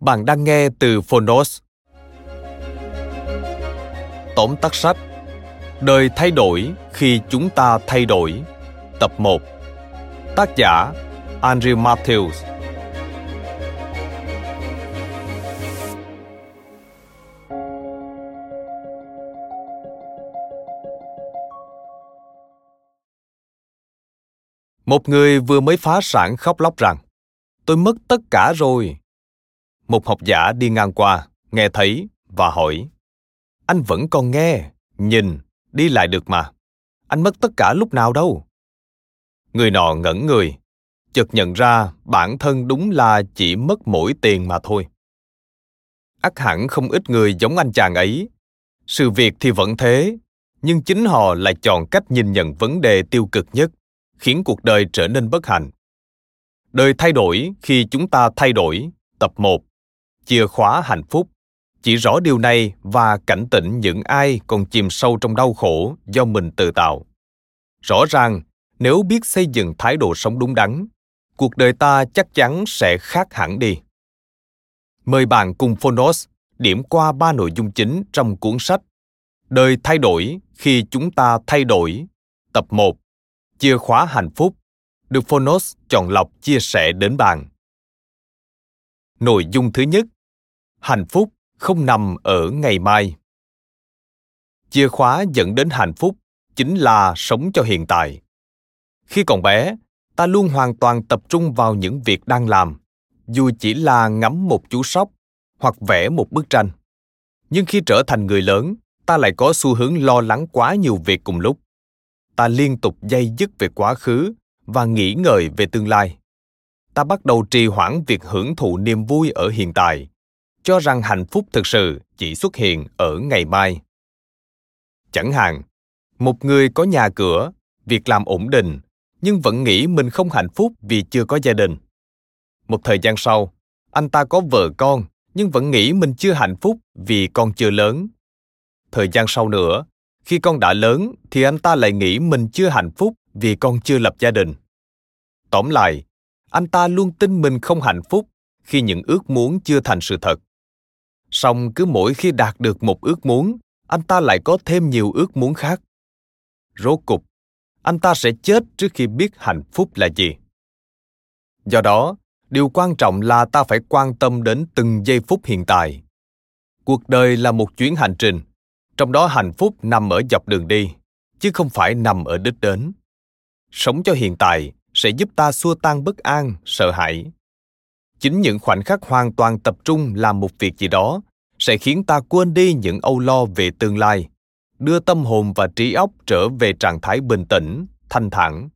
Bạn đang nghe từ Fonos. Tóm tắt sách Đời Thay Đổi Khi Chúng Ta Thay Đổi, tập 1. Tác giả Andrew Matthews. Một người vừa mới phá sản khóc lóc rằng: "Tôi mất tất cả rồi." Một học giả đi ngang qua, nghe thấy và hỏi: "Anh vẫn còn nghe, nhìn, đi lại được mà. Anh mất tất cả lúc nào đâu?" Người nọ ngẩn người, chợt nhận ra bản thân đúng là chỉ mất mỗi tiền mà thôi. Ắt hẳn không ít người giống anh chàng ấy. Sự việc thì vẫn thế, nhưng chính họ lại chọn cách nhìn nhận vấn đề tiêu cực nhất, khiến cuộc đời trở nên bất hạnh. Đời thay đổi khi chúng ta thay đổi, tập 1. Chìa khóa hạnh phúc chỉ rõ điều này và cảnh tỉnh những ai còn chìm sâu trong đau khổ do mình tự tạo. Rõ ràng, nếu biết xây dựng thái độ sống đúng đắn, cuộc đời ta chắc chắn sẽ khác hẳn đi. Mời bạn cùng Fonos điểm qua 3 nội dung chính trong cuốn sách Đời Thay Đổi Khi Chúng Ta Thay Đổi, tập 1. Chìa khóa hạnh phúc được Fonos chọn lọc chia sẻ đến bạn. Nội dung thứ nhất: hạnh phúc không nằm ở ngày mai. Chìa khóa dẫn đến hạnh phúc chính là sống cho hiện tại. Khi còn bé, ta luôn hoàn toàn tập trung vào những việc đang làm, dù chỉ là ngắm một chú sóc hoặc vẽ một bức tranh. Nhưng khi trở thành người lớn, ta lại có xu hướng lo lắng quá nhiều việc cùng lúc. Ta liên tục day dứt về quá khứ và nghĩ ngợi về tương lai. Ta bắt đầu trì hoãn việc hưởng thụ niềm vui ở hiện tại, cho rằng hạnh phúc thực sự chỉ xuất hiện ở ngày mai. Chẳng hạn, một người có nhà cửa, việc làm ổn định, nhưng vẫn nghĩ mình không hạnh phúc vì chưa có gia đình. Một thời gian sau, anh ta có vợ con, nhưng vẫn nghĩ mình chưa hạnh phúc vì con chưa lớn. Thời gian sau nữa, khi con đã lớn, thì anh ta lại nghĩ mình chưa hạnh phúc vì con chưa lập gia đình. Tóm lại, anh ta luôn tin mình không hạnh phúc khi những ước muốn chưa thành sự thật. Song cứ mỗi khi đạt được một ước muốn, anh ta lại có thêm nhiều ước muốn khác. Rốt cục, anh ta sẽ chết trước khi biết hạnh phúc là gì. Do đó, điều quan trọng là ta phải quan tâm đến từng giây phút hiện tại. Cuộc đời là một chuyến hành trình, trong đó hạnh phúc nằm ở dọc đường đi, chứ không phải nằm ở đích đến. Sống cho hiện tại sẽ giúp ta xua tan bất an, sợ hãi. Chính những khoảnh khắc hoàn toàn tập trung làm một việc gì đó sẽ khiến ta quên đi những âu lo về tương lai, đưa tâm hồn và trí óc trở về trạng thái bình tĩnh, thanh thản.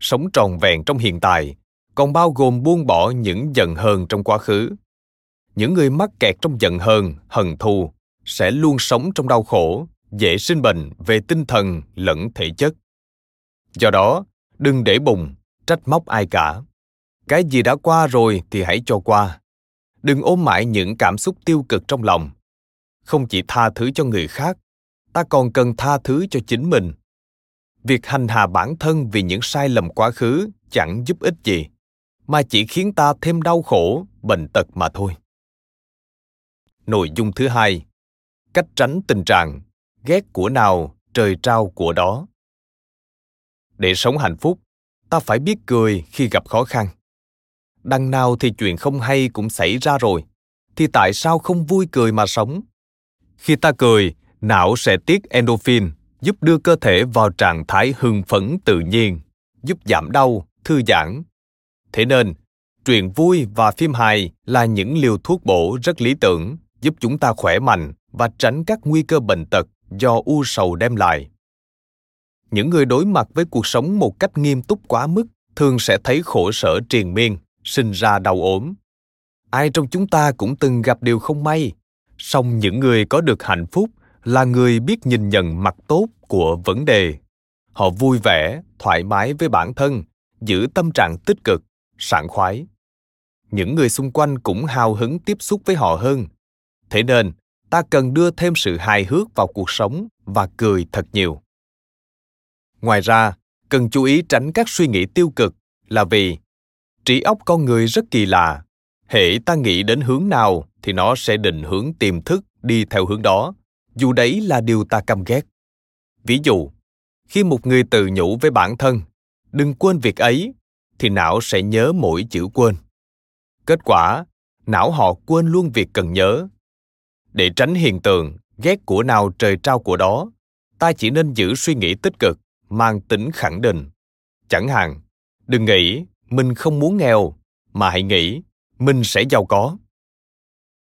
Sống tròn vẹn trong hiện tại còn bao gồm buông bỏ những giận hờn trong quá khứ. Những người mắc kẹt trong giận hờn, hận thù sẽ luôn sống trong đau khổ, dễ sinh bệnh về tinh thần lẫn thể chất. Do đó, đừng để bùng, trách móc ai cả. Cái gì đã qua rồi thì hãy cho qua. Đừng ôm mãi những cảm xúc tiêu cực trong lòng. Không chỉ tha thứ cho người khác, ta còn cần tha thứ cho chính mình. Việc hành hạ bản thân vì những sai lầm quá khứ chẳng giúp ích gì, mà chỉ khiến ta thêm đau khổ, bệnh tật mà thôi. Nội dung thứ hai, cách tránh tình trạng ghét của nào trời trao của đó. Để sống hạnh phúc, ta phải biết cười khi gặp khó khăn. Đằng nào thì chuyện không hay cũng xảy ra rồi, thì tại sao không vui cười mà sống? Khi ta cười, não sẽ tiết endorphin, giúp đưa cơ thể vào trạng thái hưng phấn tự nhiên, giúp giảm đau, thư giãn. Thế nên, truyện vui và phim hài là những liều thuốc bổ rất lý tưởng, giúp chúng ta khỏe mạnh và tránh các nguy cơ bệnh tật do u sầu đem lại. Những người đối mặt với cuộc sống một cách nghiêm túc quá mức thường sẽ thấy khổ sở triền miên, sinh ra đau ốm. Ai trong chúng ta cũng từng gặp điều không may, song những người có được hạnh phúc là người biết nhìn nhận mặt tốt của vấn đề. Họ vui vẻ, thoải mái với bản thân, giữ tâm trạng tích cực, sảng khoái. Những người xung quanh cũng hào hứng tiếp xúc với họ hơn. Thế nên, ta cần đưa thêm sự hài hước vào cuộc sống và cười thật nhiều. Ngoài ra, cần chú ý tránh các suy nghĩ tiêu cực là vì trí óc con người rất kỳ lạ. Hễ ta nghĩ đến hướng nào thì nó sẽ định hướng tiềm thức đi theo hướng đó, dù đấy là điều ta căm ghét. Ví dụ, khi một người tự nhủ với bản thân, đừng quên việc ấy, thì não sẽ nhớ mỗi chữ quên. Kết quả, não họ quên luôn việc cần nhớ. Để tránh hiện tượng ghét của nào trời trao của đó, ta chỉ nên giữ suy nghĩ tích cực, mang tính khẳng định. Chẳng hạn, đừng nghĩ mình không muốn nghèo, mà hãy nghĩ mình sẽ giàu có.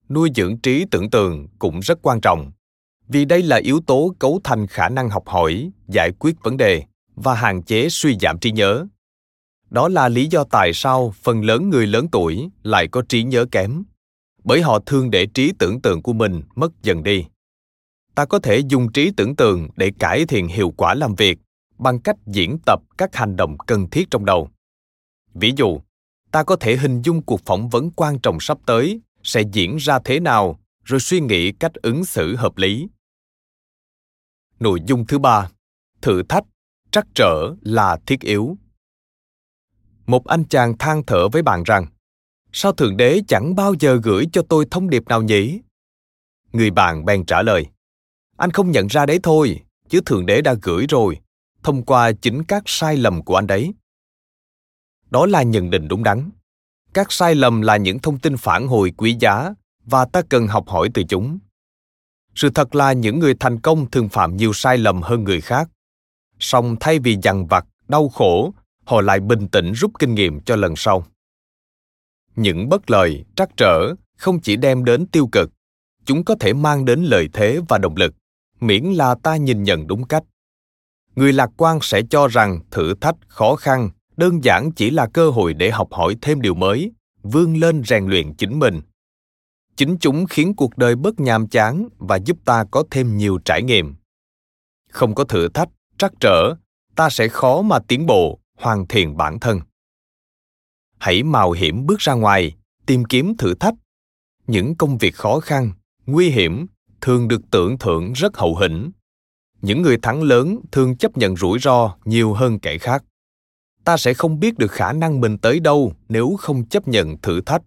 Nuôi dưỡng trí tưởng tượng cũng rất quan trọng, vì đây là yếu tố cấu thành khả năng học hỏi, giải quyết vấn đề và hạn chế suy giảm trí nhớ. Đó là lý do tại sao phần lớn người lớn tuổi lại có trí nhớ kém, bởi họ thường để trí tưởng tượng của mình mất dần đi. Ta có thể dùng trí tưởng tượng để cải thiện hiệu quả làm việc bằng cách diễn tập các hành động cần thiết trong đầu. Ví dụ, ta có thể hình dung cuộc phỏng vấn quan trọng sắp tới sẽ diễn ra thế nào, rồi suy nghĩ cách ứng xử hợp lý. Nội dung thứ ba, thử thách, trắc trở là thiết yếu. Một anh chàng than thở với bạn rằng, sao Thượng Đế chẳng bao giờ gửi cho tôi thông điệp nào nhỉ? Người bạn bèn trả lời, anh không nhận ra đấy thôi, chứ Thượng Đế đã gửi rồi, thông qua chính các sai lầm của anh đấy. Đó là nhận định đúng đắn. Các sai lầm là những thông tin phản hồi quý giá và ta cần học hỏi từ chúng. Sự thật là những người thành công thường phạm nhiều sai lầm hơn người khác. Song thay vì dằn vặt, đau khổ, họ lại bình tĩnh rút kinh nghiệm cho lần sau. Những bất lợi, trắc trở không chỉ đem đến tiêu cực, chúng có thể mang đến lợi thế và động lực, miễn là ta nhìn nhận đúng cách. Người lạc quan sẽ cho rằng thử thách, khó khăn đơn giản chỉ là cơ hội để học hỏi thêm điều mới, vươn lên rèn luyện chính mình. Chính chúng khiến cuộc đời bớt nhàm chán và giúp ta có thêm nhiều trải nghiệm. Không có thử thách, trắc trở, ta sẽ khó mà tiến bộ, hoàn thiện bản thân. Hãy mạo hiểm bước ra ngoài, tìm kiếm thử thách. Những công việc khó khăn, nguy hiểm thường được tưởng thưởng rất hậu hĩnh. Những người thắng lớn thường chấp nhận rủi ro nhiều hơn kẻ khác. Ta sẽ không biết được khả năng mình tới đâu nếu không chấp nhận thử thách.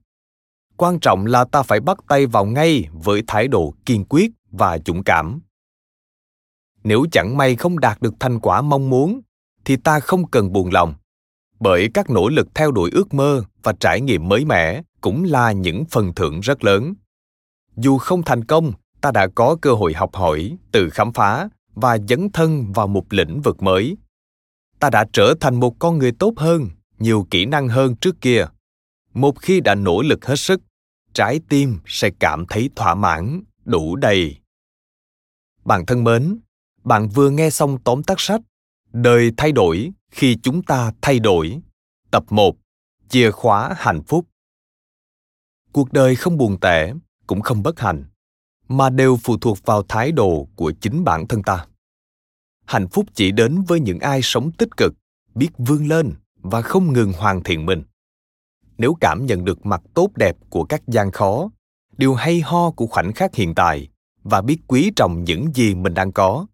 Quan trọng là ta phải bắt tay vào ngay với thái độ kiên quyết và dũng cảm. Nếu chẳng may không đạt được thành quả mong muốn, thì ta không cần buồn lòng, bởi các nỗ lực theo đuổi ước mơ và trải nghiệm mới mẻ cũng là những phần thưởng rất lớn. Dù không thành công, ta đã có cơ hội học hỏi, tự khám phá và dấn thân vào một lĩnh vực mới. Ta đã trở thành một con người tốt hơn, nhiều kỹ năng hơn trước kia. Một khi đã nỗ lực hết sức, trái tim sẽ cảm thấy thỏa mãn, đủ đầy. Bạn thân mến, bạn vừa nghe xong tóm tắt sách Đời Thay Đổi Khi Chúng Ta Thay Đổi, tập 1, Chìa Khóa Hạnh Phúc. Cuộc đời không buồn tẻ, cũng không bất hạnh, mà đều phụ thuộc vào thái độ của chính bản thân ta. Hạnh phúc chỉ đến với những ai sống tích cực, biết vươn lên và không ngừng hoàn thiện mình. Nếu cảm nhận được mặt tốt đẹp của các gian khó, điều hay ho của khoảnh khắc hiện tại và biết quý trọng những gì mình đang có,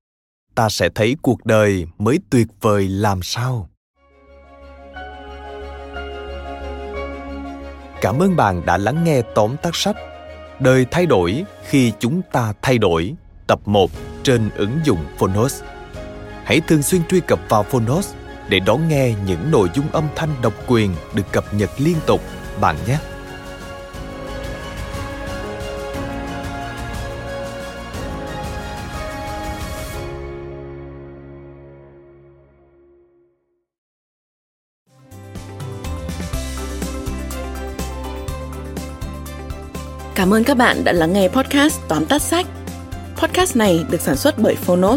ta sẽ thấy cuộc đời mới tuyệt vời làm sao. Cảm ơn bạn đã lắng nghe tóm tắt sách Đời Thay Đổi Khi Chúng Ta Thay Đổi, tập 1 trên ứng dụng Fonos. Hãy thường xuyên truy cập vào Fonos để đón nghe những nội dung âm thanh độc quyền được cập nhật liên tục bạn nhé. Cảm ơn các bạn đã lắng nghe podcast Tóm tắt sách. Podcast này được sản xuất bởi Fonos,